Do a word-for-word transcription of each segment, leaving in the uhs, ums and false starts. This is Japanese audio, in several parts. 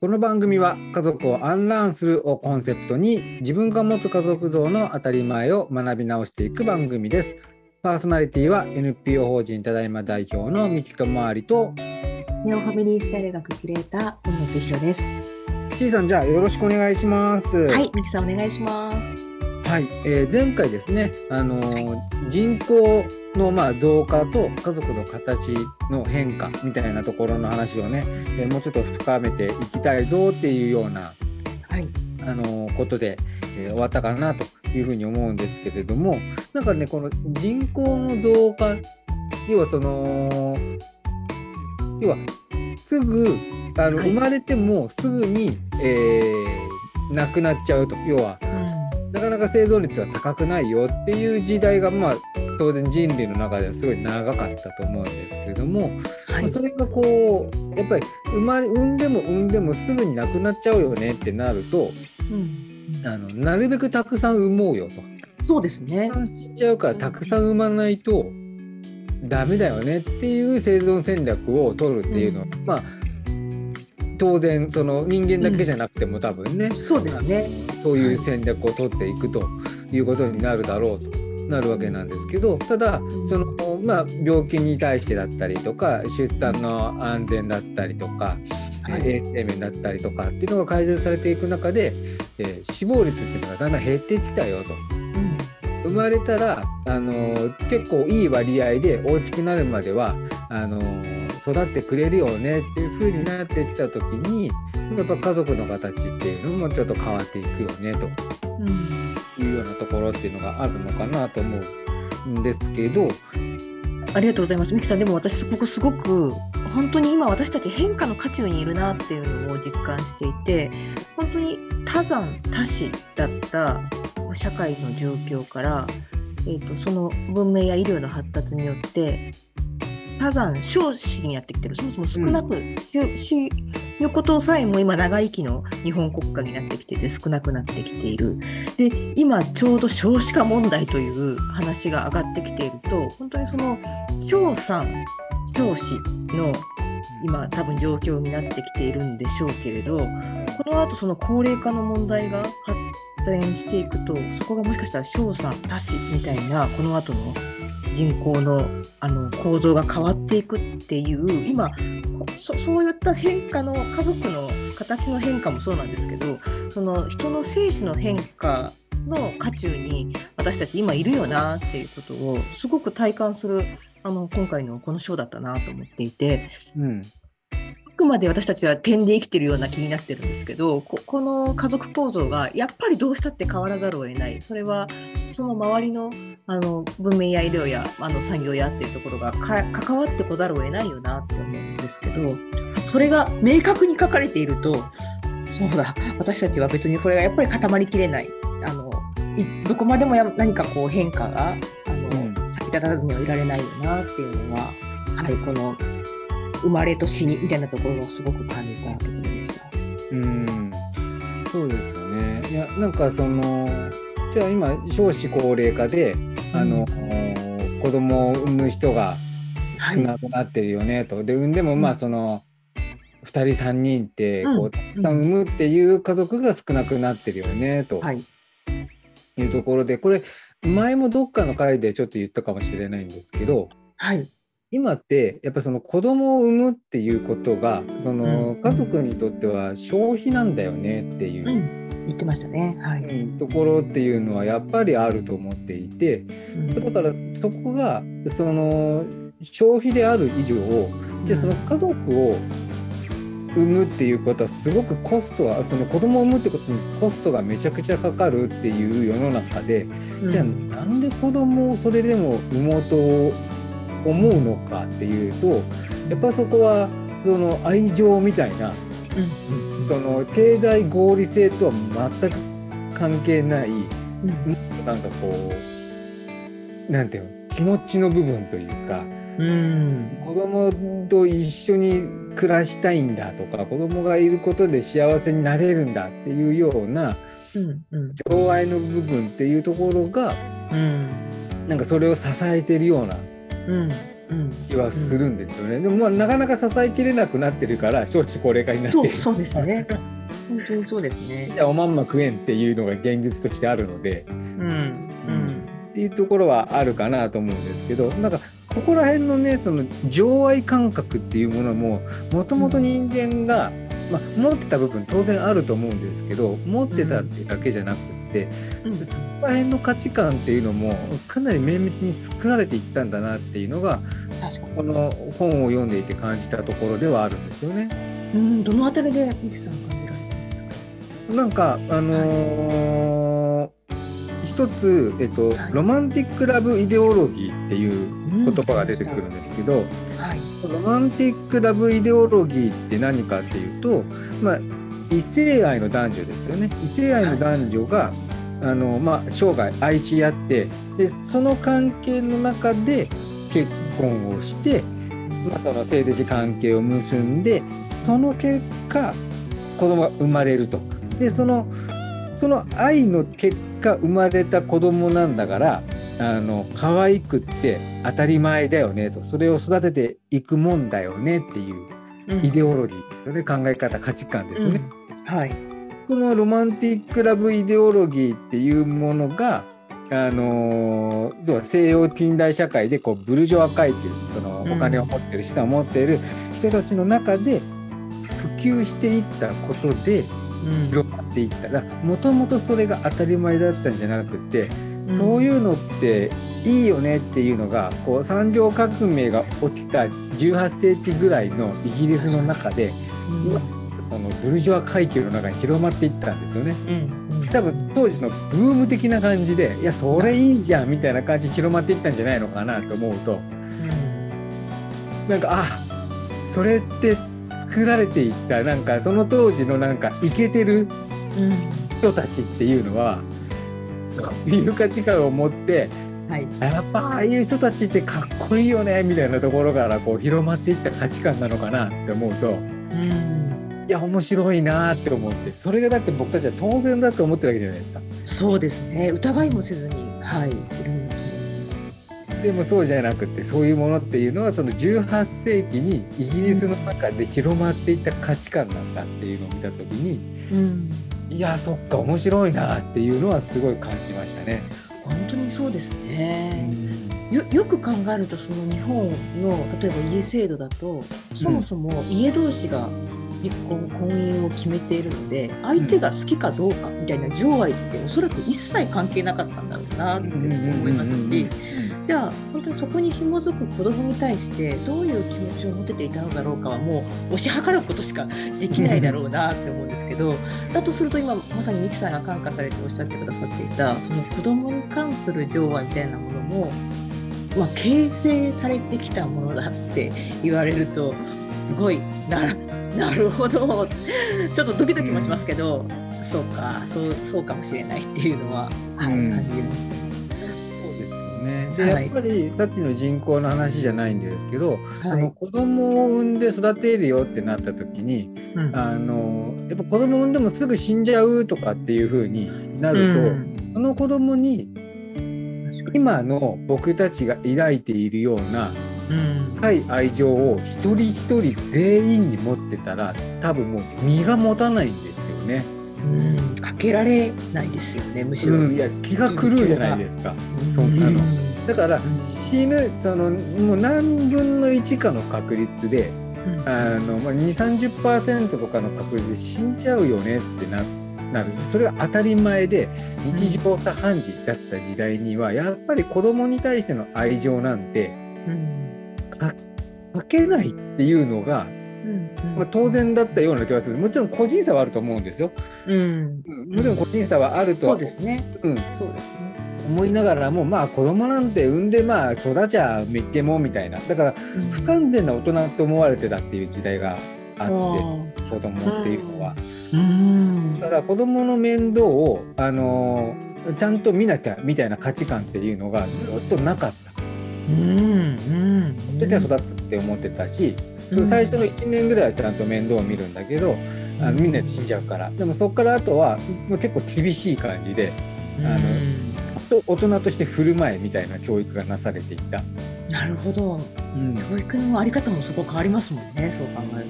この番組は家族をアンラーンするをコンセプトに自分が持つ家族像の当たり前を学び直していく番組です。パーソナリティは エヌピーオー 法人ただいま代表の三木智有とネオファミリースタイル学キュレーター小野千尋です。ちいさん、じゃあよろしくお願いします。はい、三木さんお願いします。はい、えー、前回ですね、あのーはい、人口のまあ増加と家族の形の変化みたいなところの話をね、えー、もうちょっと深めていきたいぞっていうような、はい、あのー、ことで、えー、終わったかなというふうに思うんですけれども、なんかね、この人口の増加、要はその要はすぐあの、はい、生まれてもすぐに、えー、亡くなっちゃうと、要は、うん、なかなか生存率が高くないよっていう時代が、まあ、当然人類の中ではすごい長かったと思うんですけれども、はい、まあ、それがこうやっぱり生まれ産んでも産んでもすぐに亡くなっちゃうよねってなると、うん、あのなるべくたくさん産もうよと。そうですね。死んじゃうからたくさん産まないとダメだよねっていう生存戦略を取るっていうのは、うん、まあ当然その人間だけじゃなくても多分ね、うん、そうですね、そういう戦略を取っていくということになるだろうとなるわけなんですけど、ただその、まあ、病気に対してだったりとか出産の安全だったりとか、はい、衛生面だったりとかっていうのが改善されていく中で、えー、死亡率っていうのがだんだん減ってきたよと。生まれたら、あのー、結構いい割合で大きくなるまではあのー、育ってくれるよねっていう風になってきた時に、やっぱ家族の形っていうのもちょっと変わっていくよねと、うん、いうようなところっていうのがあるのかなと思うんですけど。ありがとうございます。みきさん、でも私ここすごく本当に今私たち変化の渦中にいるなっていうのを実感していて、本当に多産多死だった社会の状況から、えーと、その文明や医療の発達によって多産少子にやってきてる。そもそも少なく、うん、し死のことさえも今長生きの日本国家になってきてて少なくなってきている。で、今ちょうど少子化問題という話が上がってきていると、本当にその少産少子の今多分状況になってきているんでしょうけれど、この後その高齢化の問題が発展していくと、そこがもしかしたら少産多死みたいな、この後の人口 の, あの構造が変わっていくっていう、今 そ, そういった変化の家族の形の変化もそうなんですけど、その人の生死の変化の渦中に私たち今いるよなっていうことをすごく体感する、あの今回のこの章だったなと思っていて、うん、あくまで私たちは点で生きてるような気になってるんですけど、 こ, この家族構造がやっぱりどうしたって変わらざるを得ない。それはその周り の, あの文明や医療やあの産業やっていうところがか関わってこざるを得ないよなって思うんですけど、それが明確に書かれていると、そうだ、私たちは別にこれがやっぱり固まりきれない、あのいどこまでもや何かこう変化が立たずにはいられないよなっていうのは、はい、この生まれと死にみたいなところをすごく感じたところでした。うん、そうですよね。いや、なんかそのじゃあ今少子高齢化で、あの、うん、子供を産む人が少なくなってるよねと、はい、で産んでもまあその、うん、ふたりさんにんってこう、うん、たくさん産むっていう家族が少なくなってるよねと、はい、いうところで、これ前もどっかの回でちょっと言ったかもしれないんですけど、はい、今ってやっぱその子供を産むっていうことがその家族にとっては消費なんだよねっていう、うん、言ってましたね、はい、ところっていうのはやっぱりあると思っていて、だからそこがその消費である以上、じゃあその家族を産むっていうことはすごくコストは、その子供を産むってことにコストがめちゃくちゃかかるっていう世の中で、うん、じゃあなんで子供をそれでも産もうと思うのかっていうと、やっぱそこはその愛情みたいな、うん、その経済合理性とは全く関係ない、うん、なんかこうなんていうの、気持ちの部分というか、うん、子供と一緒に暮らしたいんだとか、子供がいることで幸せになれるんだっていうような情愛の部分っていうところが、うん、なんかそれを支えてるような気はするんですよね、うんうん、でもまあなかなか支えきれなくなってるから少子高齢化になってる。そう、そうですね本当にそうですね。じゃあおまんま食えんっていうのが現実としてあるので、うんうん、っていうところはあるかなと思うんですけど、なんかここら辺のねその情愛感覚っていうものももともと人間が、うんまあ、持ってた部分当然あると思うんですけど、持ってたっていうだけじゃなくて、うん、そこら辺の価値観っていうのもかなり綿密に作られていったんだなっていうのが確かにこの本を読んでいて感じたところではあるんですよね。うん、どのあたりでミキさん感じられますか？なんかあのーはい、一つ、えっとはい、ロマンティックラブイデオロギーっていう言葉が出てくるんですけど、うんはい、ロマンティックラブイデオロギーって何かっていうと、まあ、異性愛の男女ですよね。異性愛の男女が、はいあのまあ、生涯愛し合ってでその関係の中で結婚をして、まあ、その性的関係を結んでその結果子供が生まれると。でそのその愛の結果生まれた子供なんだからあの可愛くって当たり前だよねと、それを育てていくもんだよねっていうイデオロギーですよね、うん、考え方価値観ですよね、うんはい、このロマンティックラブイデオロギーっていうものがあのー、西洋近代社会でこうブルジョア階級そのお金を持ってる資産を持っている人たちの中で普及していったことで広まっていったら、もともとそれが当たり前だったんじゃなくて、そういうのっていいよねっていうのがこう産業革命が起きたじゅうはっせいきぐらいのイギリスの中で、うん、そのブルジョア階級の中に広まっていったんですよね、うんうん、多分当時のブーム的な感じでいやそれいいじゃんみたいな感じで広まっていったんじゃないのかなと思うと、うん、なんかあそれって作られていったなんかその当時のなんかイケてる人たちっていうのは、うん、そういう価値観を持ってはい、やっぱああいう人たちってかっこいいよねみたいなところからこう広まっていった価値観なのかなって思うと、うん、いや面白いなって思って、それがだって僕たちは当然だと思ってるわけじゃないですか。そうですね、疑いもせずに、はいうん、でもそうじゃなくてそういうものっていうのはそのじゅうはっせいきにイギリスの中で広まっていった価値観なんだっていうのを見た時に、うん、いやそっか面白いなっていうのはすごい感じましたね。本当にそうですね、うん、よ, よく考えるとその日本の例えば家制度だとそもそも家同士が結婚婚姻を決めているので相手が好きかどうかみたいな情愛っておそらく一切関係なかったんだろうなって思いますし、じゃあ本当にそこに紐づく子供に対してどういう気持ちを持てていたのだろうかはもう推し量ることしかできないだろうなって思うんですけど、だとすると今まさにミキさんが感化されておっしゃってくださっていたその子供に関する情愛みたいなものもまあ、形成されてきたものだって言われるとすごい な, なるほどちょっとドキドキもしますけど、うん、そうかそうそうかもしれないっていうのは、うん、はい感じました。そうですよね。で、はい、やっぱりさっきの人口の話じゃないんですけど、はい、その子供を産んで育てるよってなった時に、はい、あのやっぱ子供を産んでもすぐ死んじゃうとかっていう風になると、うん、その子供に今の僕たちが抱いているような深い愛情を一人一人全員に持ってたら多分もう身が持たないんですよね、うん、かけられないですよねむしろ、うん、いや気が狂うじゃないですか、うん、そんなのだから死ぬそのもう何分のいちかの確率で、うん、あの、まあ、にじゅう、さんじゅっパーセント とかの確率で死んじゃうよねってなってなる。それが当たり前で日常茶飯事だった時代には、うん、やっぱり子供に対しての愛情なんて、うん、か, かけないっていうのが、うんうんまあ、当然だったような気がする。もちろん個人差はあると思うんですよ、うんうん、もちろん個人差はあるとは思いながらも、まあ、子供なんて産んで、まあ、育ちゃめっけもみたいなだから、うん、不完全な大人と思われてたっていう時代があって子供っていうのは、うん、だから子供の面倒を、あのー、ちゃんと見なきゃみたいな価値観っていうのがずっとなかった、うん、それじゃ育つって思ってたし、うん、最初のいちねんぐらいはちゃんと面倒を見るんだけど、うん、あのみんなで死んじゃうからでもそこからあとはもう結構厳しい感じで、うん、あの大人として振る舞えみたいな教育がなされていた、なるほど、うん、教育のあり方もそこ変わりますもんね、そう考える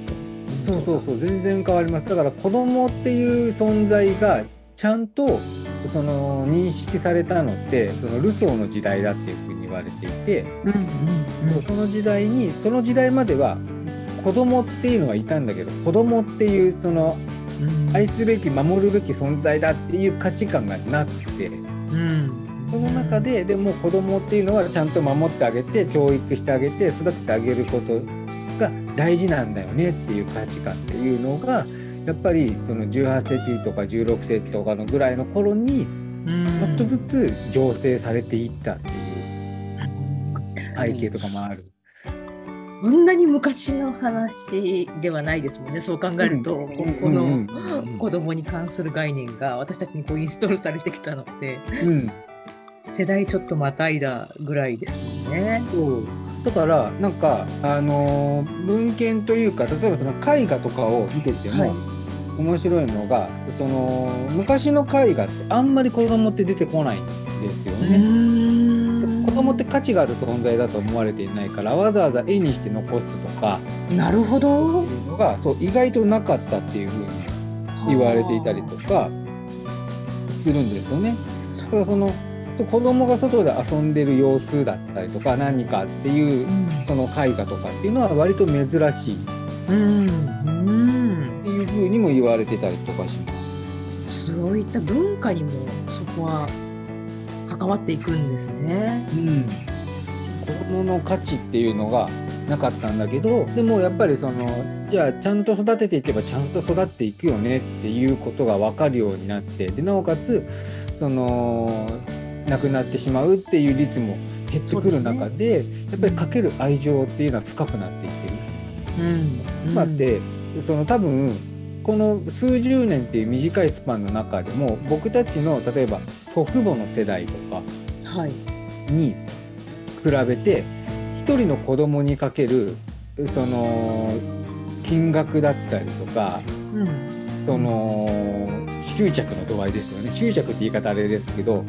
と。そうそうそう、全然変わります。だから子供っていう存在がちゃんとその認識されたのってそのルソーの時代だっていうふうに言われていて、うんうんうん、その時代にその時代までは子供っていうのはいたんだけど、子供っていうその愛すべき守るべき存在だっていう価値観がなくて、うん、その中ででも子供っていうのはちゃんと守ってあげて教育してあげて育ててあげることが大事なんだよねっていう価値観っていうのがやっぱりそのじゅうはっせいきとかじゅうろくせいきとかのぐらいの頃にちょっとずつ醸成されていったっていう背景とかもある。そんなに昔の話ではないですもんね、そう考えると、うん、ここの子供に関する概念が私たちにこうインストールされてきたのって、うん、世代ちょっとまたいだぐらいですもんね。そうだからなんか、あのー、文献というか例えばその絵画とかを見てても、はい、面白いのがその昔の絵画ってあんまり子供って出てこないんですよね。うーん、子供って価値がある存在だと思われていないからわざわざ絵にして残すとか、なるほど、っていうのがそう意外となかったっていうふうに言われていたりとかするんですよね。だからその子供が外で遊んでる様子だったりとか何かっていう、うん、その絵画とかっていうのは割と珍しい、うんうん、っていうふうにも言われてたりとかします。そういった文化にもそこは変わっていくんですね、うん、子供の価値っていうのがなかったんだけど、でもやっぱりそのじゃあちゃんと育てていけばちゃんと育っていくよねっていうことが分かるようになって、でなおかつその亡くなってしまうっていう率も減ってくる中 で, で、ね、やっぱりかける愛情っていうのは深くなっていってる、うんうん、今ってその多分この数十年っていう短いスパンの中でも僕たちの例えば祖父母の世代とかに比べて一人の子供にかけるその金額だったりとか、うん、その執着の度合いですよね。執着って言い方あれですけど、うん、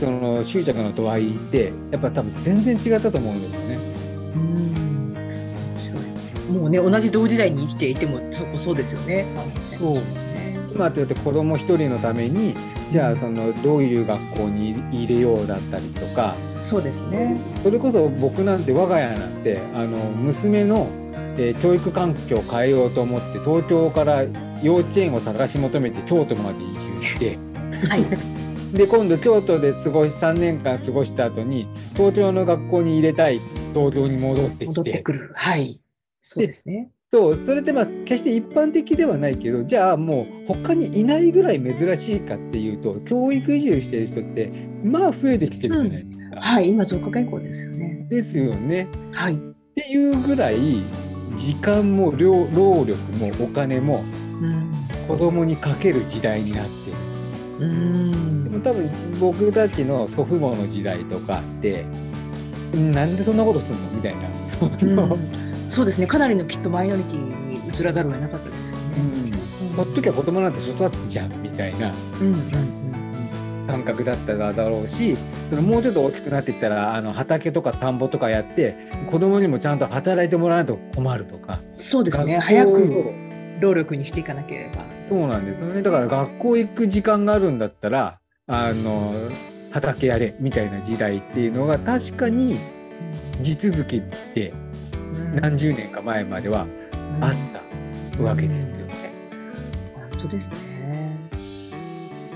その執着の度合いってやっぱ多分全然違ったと思うんですよね。うん、もうね、同じ同時代に生きていてもそこそうですよね。そう今って言って子供一人のためにじゃあそのどういう学校に入れようだったりとか、そうですね、それこそ僕なんて我が家なんてあの娘の、えー、教育環境を変えようと思って東京から幼稚園を探し求めて京都まで移住して、はい、で今度京都で過ごしさんねんかん過ごした後に東京の学校に入れたいっつって東京に戻ってきて戻ってくる、はい、そうですね。そう、それってまあ決して一般的ではないけど、じゃあもう他にいないぐらい珍しいかっていうと教育移住してる人ってまあ増えてきてるじゃないですか、うん、はい、今増加傾向ですよね。ですよね、はい、っていうぐらい時間も労力もお金も子供にかける時代になってる、うん、でも多分僕たちの祖父母の時代とかってなんでそんなことするのみたいな、うんそうですね、かなりのきっとマイノリティに移らざるを得なかったですよね。ほっときゃ子供なんて育つじゃんみたいな、うんうんうん、感覚だっただろうし、もうちょっと大きくなっていったらあの畑とか田んぼとかやって子供にもちゃんと働いてもらわないと困るとか、そうですね、早く労力にしていかなければ。そうなんですよね。だから学校行く時間があるんだったらあの畑やれみたいな時代っていうのが確かに地続きって何十年か前まではあったわけですよね、うん、本当ですね。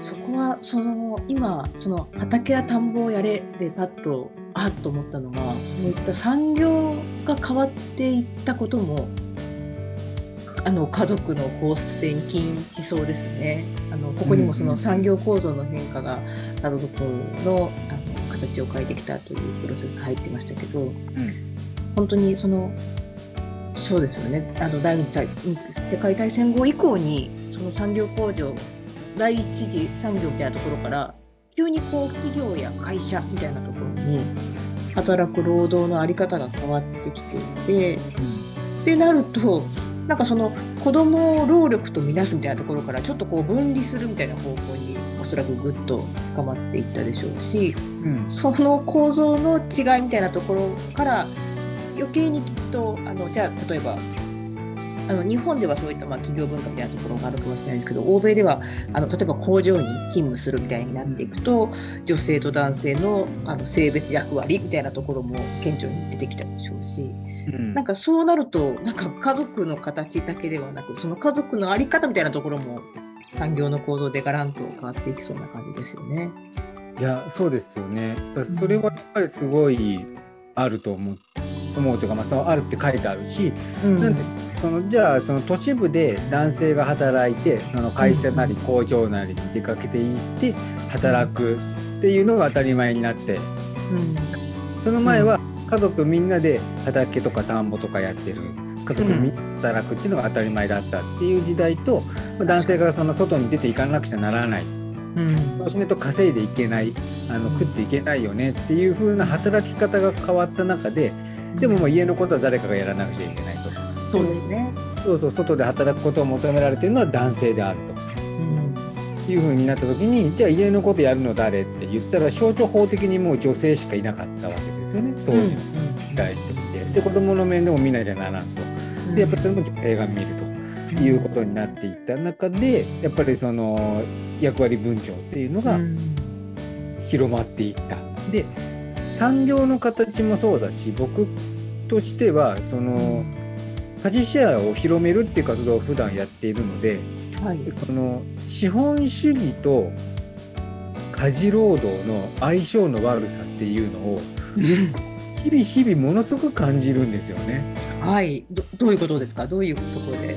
そこはその今その畑や田んぼをやれでパッとあっと思ったのが、そういった産業が変わっていったこともあの家族の構成に起因しそうですね。あのここにもその産業構造の変化が家族の形を変えてきたというプロセス入ってましたけど、うん、本当にそのそうですよね、あの第二次世界大戦後以降にその産業構造、第一次産業みたいなところから急にこう企業や会社みたいなところに働く労働の在り方が変わってきていて、うん、ってなるとなんかその子供を労力とみなすみたいなところからちょっとこう分離するみたいな方向にそらくぐっと深まっていったでしょうし、うん、その構造の違いみたいなところから余計にきっとあのじゃあ例えばあの日本ではそういったまあ企業文化みたいなところがあるかもしれないんですけど、欧米ではあの例えば工場に勤務するみたいになっていくと、女性と男性 の, あの性別役割みたいなところも顕著に出てきたでしょうし、うん、なんかそうなるとなんか家族の形だけではなくその家族の在り方みたいなところも産業の構造でガランと変わっていきそうな感じですよね。いやそうですよね。それはやっぱりすごいあると思う、うん、思うというか、まあ、そのあるって書いてあるし、うん、なんでそのじゃあその都市部で男性が働いてその会社なり工場なりに出かけていって働くっていうのが当たり前になって、うん、その前は家族みんなで畑とか田んぼとかやってる、家族みんな働くっていうのが当たり前だったっていう時代と、うん、男性がその外に出ていかなくちゃならない、うん、そうしないと稼いでいけない、あの食っていけないよねっていう風な働き方が変わった中で、でももう家のことは誰かがやらなくちゃいけないと。そうですね。そうそう、外で働くことを求められているのは男性であると、うん、いうふうになった時に、じゃあ家のことやるの誰って言ったら象徴法的にもう女性しかいなかったわけですよね、当時の時代として、うんうん、で子供の面でも見なきゃならんと、うん、でやっぱりそれも女性が見るということになっていった中で、やっぱりその役割分業っていうのが広まっていった。で産業の形もそうだし、僕としてはその家事シェアを広めるっていう活動を普段やっているので、はい、その資本主義と家事労働の相性の悪さっていうのを日々日々ものすごく感じるんですよね。はい、 ど, どういうことですか？どういうところで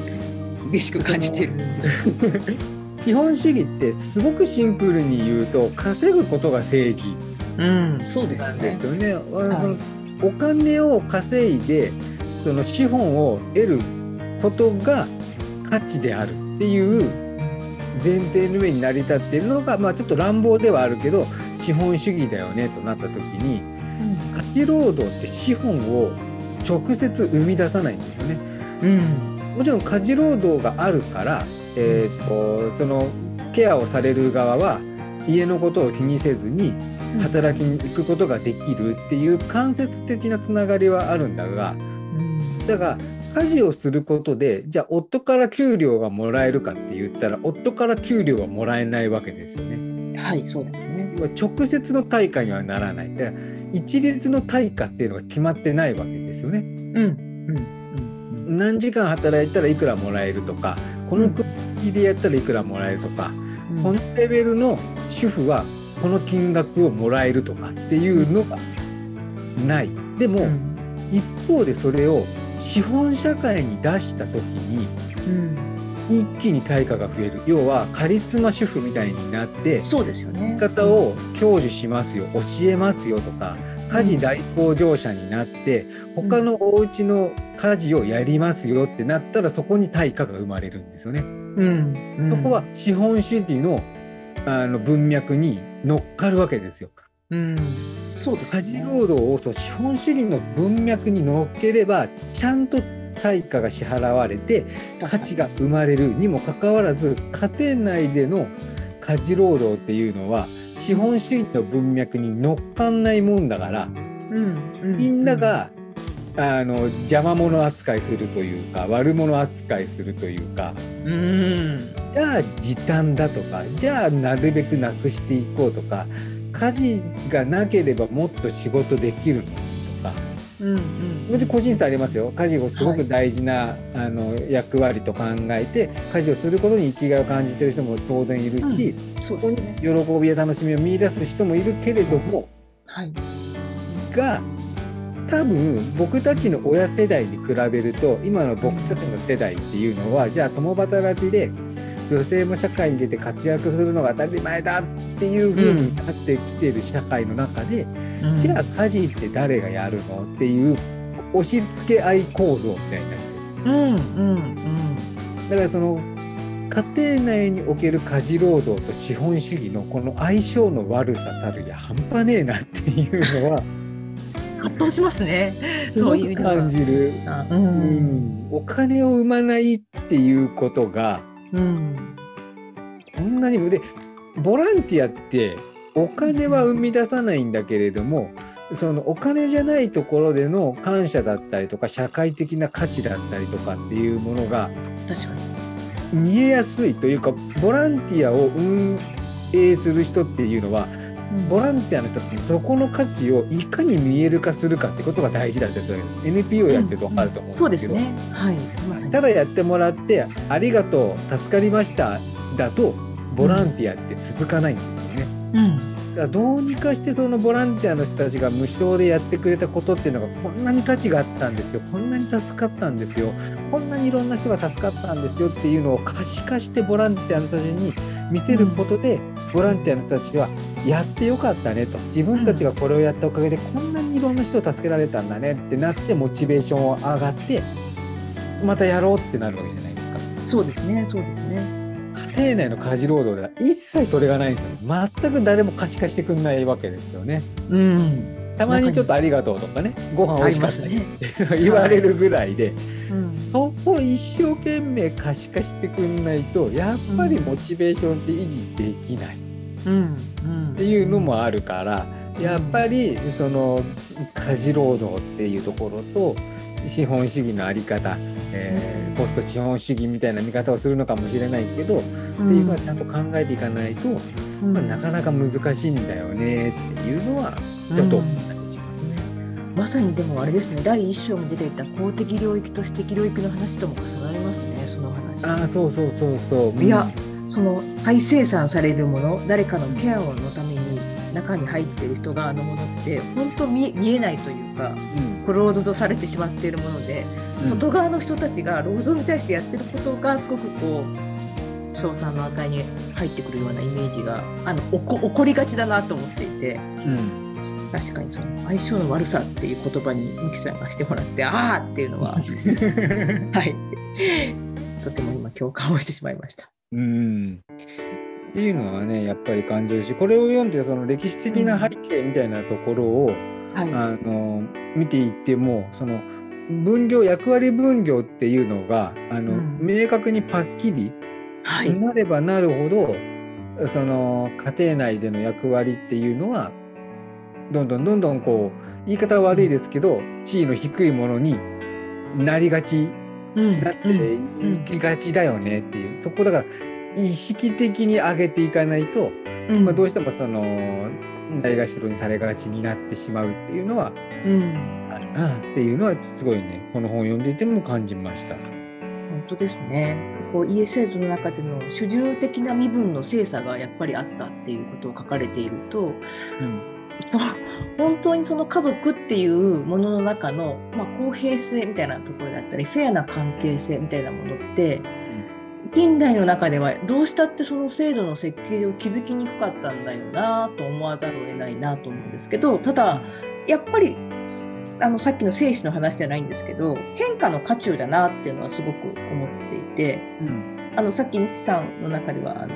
厳しく感じているんですか？資本主義ってすごくシンプルに言うと稼ぐことが正義なんですよね。うん、そうですね。はい、お金を稼いでその資本を得ることが価値であるっていう前提の上に成り立っているのが、まあ、ちょっと乱暴ではあるけど資本主義だよねとなった時に、家事労働って資本を直接生み出さないんですよね。うん、もちろん家事労働があるから、えー、とそのケアをされる側は家のことを気にせずに働きに行くことができるっていう間接的なつながりはあるんだが、だから家事をすることでじゃあ夫から給料がもらえるかって言ったら夫から給料はもらえないわけですよね。はい、そうですね。直接の対価にはならない。だから一律の対価っていうのが決まってないわけですよね。うんうんうん、何時間働いたらいくらもらえるとか、この区域でやったらいくらもらえるとか、うん、このレベルの主婦はこの金額をもらえるとかっていうのがない。でも、うん、一方でそれを資本社会に出した時に、うん、一気に対価が増える。要はカリスマ主婦みたいになって、そうですよね、生き方を教授しますよ、教えますよとか、家事代行業者になって、うん、他のお家の家事をやりますよってなったら、そこに対価が生まれるんですよね。うんうん、そこは資本主義 の, あの文脈に乗っかるわけですよ。うん、そうですね。家事労働を資本主義の文脈に乗っければちゃんと対価が支払われて価値が生まれるにもかかわらず、家庭内での家事労働っていうのは資本主義の文脈に乗っかんないもんだから、うんうん、みんなが、うん、あの邪魔者扱いするというか悪者扱いするというか、うん、じゃあ時短だとか、じゃあなるべくなくしていこうとか、家事がなければもっと仕事できるのとか、うんうん、もちろん個人差ありますよ。家事をすごく大事な、はい、あの役割と考えて家事をすることに生きがいを感じている人も当然いるし、うん、そうですね、喜びや楽しみを見出す人もいるけれども、はい、が多分僕たちの親世代に比べると今の僕たちの世代っていうのは、じゃあ共働きで女性も社会に出て活躍するのが当たり前だっていう風になってきている社会の中で、うん、じゃあ家事って誰がやるのっていう押し付け合い構造みたいな、うんうんうん、だからその家庭内における家事労働と資本主義のこの相性の悪さたるや半端ねえなっていうのは圧倒しますね。そういう感じる、うんうん、お金を生まないっていうことが、うん、こんなにでボランティアってお金は生み出さないんだけれども、そのお金じゃないところでの感謝だったりとか社会的な価値だったりとかっていうものが見えやすいというか、ボランティアを運営する人っていうのはボランティアの人たちにそこの価値をいかに見える化するかってことが大事だったりする。 エヌピーオー やってると分かると思うんですけど、うんうん、そうですね、はい、まさにただやってもらってありがとう助かりましただとボランティアって続かないんですよね、うん、だからどうにかしてそのボランティアの人たちが無償でやってくれたことっていうのがこんなに価値があったんですよ、こんなに助かったんですよ、こんなにいろんな人が助かったんですよっていうのを可視化してボランティアの人たちに見せることで、ボランティアの人たちはやってよかったねと、自分たちがこれをやったおかげでこんなにいろんな人を助けられたんだねってなってモチベーションが上がってまたやろうってなるわけじゃないですか。そうですね、そうですね。家庭内の家事労働では一切それがないんですよ。全く誰も可視化してくれないわけですよね、うん、たまにちょっとありがとうとかね、ご飯美味しかったねって言われるぐらいで、はい、うん、そこを一生懸命可視化してくれないとやっぱりモチベーションって維持できないっていうのもあるから、やっぱりその家事労働っていうところと資本主義のあり方、えー、ポスト資本主義みたいな見方をするのかもしれないけど、うん、っていうのはちゃんと考えていかないと、うんまあ、なかなか難しいんだよねっていうのはちょっと思ったりしますね、うん、まさに。でもあれですね、第一章に出ていた公的領域と私的領域の話とも重なりますね、その話。あ、そうそうそうそう。いや、その再生産されるもの、誰かのケアのために中に入っている人がのものって本当に 見, 見えないというか、うん、クローズドされてしまっているもので、うん、外側の人たちが労働に対してやってることがすごくこう賞賛の値に入ってくるようなイメージがあの起 こ, 起こりがちだなと思っていて、うん、確かにその相性の悪さっていう言葉にムキさんがしてもらってあーっていうのは、はい、とても今共感をしてしまいました。うん、っていうのはねやっぱり感じるし、これを読んでその歴史的な背景みたいなところを、うん、はい、あの見ていっても、その分業、役割分業っていうのがあの、うん、明確にパッキリなればなるほど、はい、その家庭内での役割っていうのはどんどんどんどんこう言い方は悪いですけど、うん、地位の低いものになりがち、うん、なっていきがちだよねっていう、うん、そこだから意識的に上げていかないと、うんまあ、どうしてもそのないがしろにされがちになってしまうっていうのは、うん、あるなっていうのはすごいね、この本を読んでいても感じました。本当ですね。そこ イーエスエル 制度の中での主従的な身分の性差がやっぱりあったっていうことを書かれていると、うん本当にその家族っていうものの中の、まあ、公平性みたいなところだったりフェアな関係性みたいなものって、うん、近代の中ではどうしたってその制度の設計を築きにくかったんだよなと思わざるを得ないなと思うんですけど、ただやっぱりあのさっきの生死の話じゃないんですけど変化の渦中だなっていうのはすごく思っていて、うん、あのさっきミキさんの中ではあの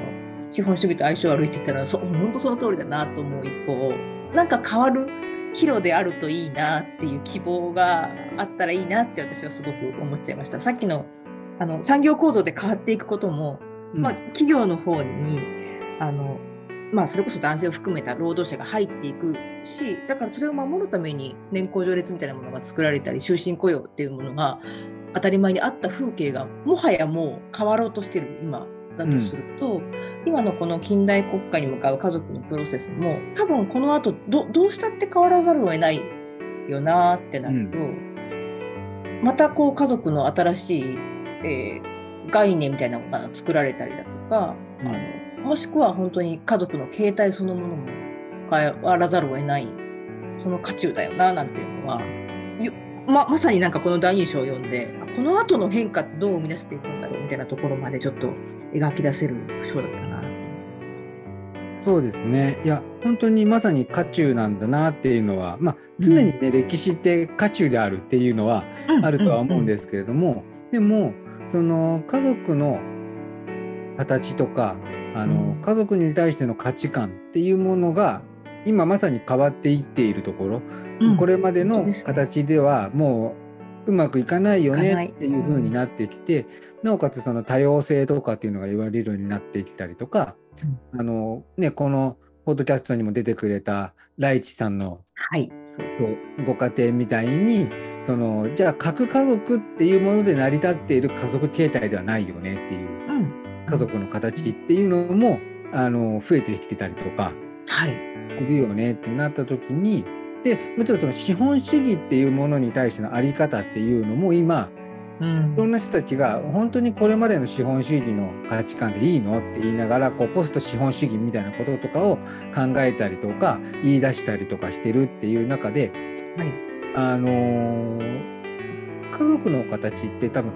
資本主義と相性悪いって言ったらそ本当その通りだなと思う一方、なんか変わる岐路であるといいなっていう希望があったらいいなって私はすごく思っちゃいました。さっき の, あの産業構造で変わっていくことも、うんまあ、企業の方にあの、まあ、それこそ男性を含めた労働者が入っていくし、だからそれを守るために年功序列みたいなものが作られたり終身雇用っていうものが当たり前にあった風景がもはやもう変わろうとしてる今だとすると、うん、今のこの近代国家に向かう家族のプロセスも多分この後 ど, どうしたって変わらざるを得ないよなってなると、うん、またこう家族の新しい、えー、概念みたいなのが作られたりだとか、うん、あのもしくは本当に家族の形態そのものも変わらざるを得ないその渦中だよななんていうのは ま, まさになんかこの第二章を読んでこの後の変化ってどう生み出していくんだろうみたいなところまでちょっと描き出せる章だったなと思います。そうですね。いや本当にまさに渦中なんだなっていうのは、まあ、常にね、うん、歴史って渦中であるっていうのはあるとは思うんですけれども、うんうんうん、でもその家族の形とかあの、うん、家族に対しての価値観っていうものが今まさに変わっていっているところ、うん、これまでの形ではもううまくいかないよねっていう風になってきて、なおかつその多様性とかっていうのが言われるようになってきたりとか、うん、あのね、このポッドキャストにも出てくれたライチさんの、はい、そうご家庭みたいにそのじゃあ核家族っていうもので成り立っている家族形態ではないよねっていう、うん、家族の形っていうのもあの増えてきてたりとか、はい、いるよねってなった時に、でもちろんその資本主義っていうものに対してのあり方っていうのも今、うん、いろんな人たちが本当にこれまでの資本主義の価値観でいいのって言いながら、こうポスト資本主義みたいなこととかを考えたりとか言い出したりとかしてるっていう中で、はい、あのー、家族の形って多分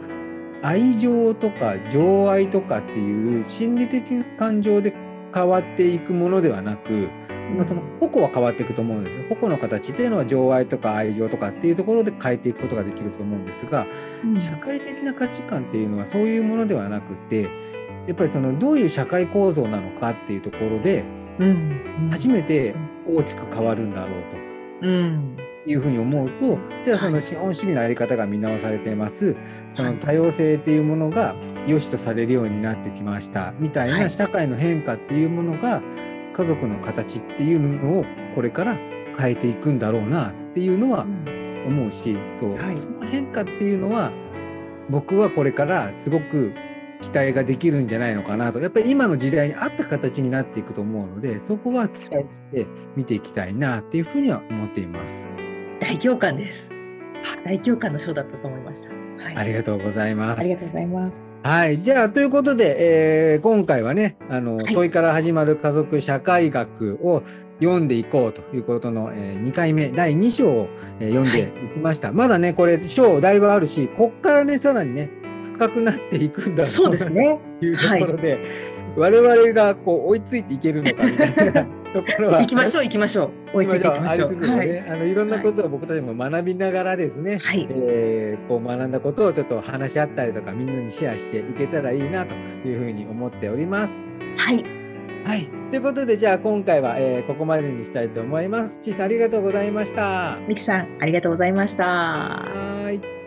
愛情とか情愛とかっていう心理的な感情で変わっていくものではなく、まあ、その個々は変わっていくと思うんです。個々の形っていうのは情愛とか愛情とかっていうところで変えていくことができると思うんですが、うん、社会的な価値観っていうのはそういうものではなくて、やっぱりそのどういう社会構造なのかっていうところで、うん、初めて大きく変わるんだろうと、うん、いうふうに思うと、じゃあその資本主義のあり方が見直されてます、はい、その多様性っていうものが良しとされるようになってきましたみたいな社会の変化っていうものが、はい、家族の形っていうのをこれから変えていくんだろうなっていうのは思うし、そう、はい、その変化っていうのは僕はこれからすごく期待ができるんじゃないのかなと、やっぱり今の時代に合った形になっていくと思うので、そこは期待して見ていきたいなっていうふうには思っています。大共感です。大共感の章だったと思いました、はい、ありがとうございます。ありがとうございます。はい、じゃあということで、えー、今回はね、あの、はい、問いから始まる家族社会学を読んでいこうということの、えー、にかいめだいに章を、えー、読んでいきました、はい、まだねこれ章だいぶあるし、こっからねさらにね深くなっていくんだろうそうですねというところで、はい、我々がこう追いついていけるのかみたいなところは行きましょう行きましょう追いついていきましょう。いろんなことを僕たちも学びながらですね、はい、えー、こう学んだことをちょっと話し合ったりとかみんなにシェアしていけたらいいなというふうに思っております。はい、はい、ということで、じゃあ今回は、えー、ここまでにしたいと思います。ちいさんありがとうございました。みきさんありがとうございました。はい。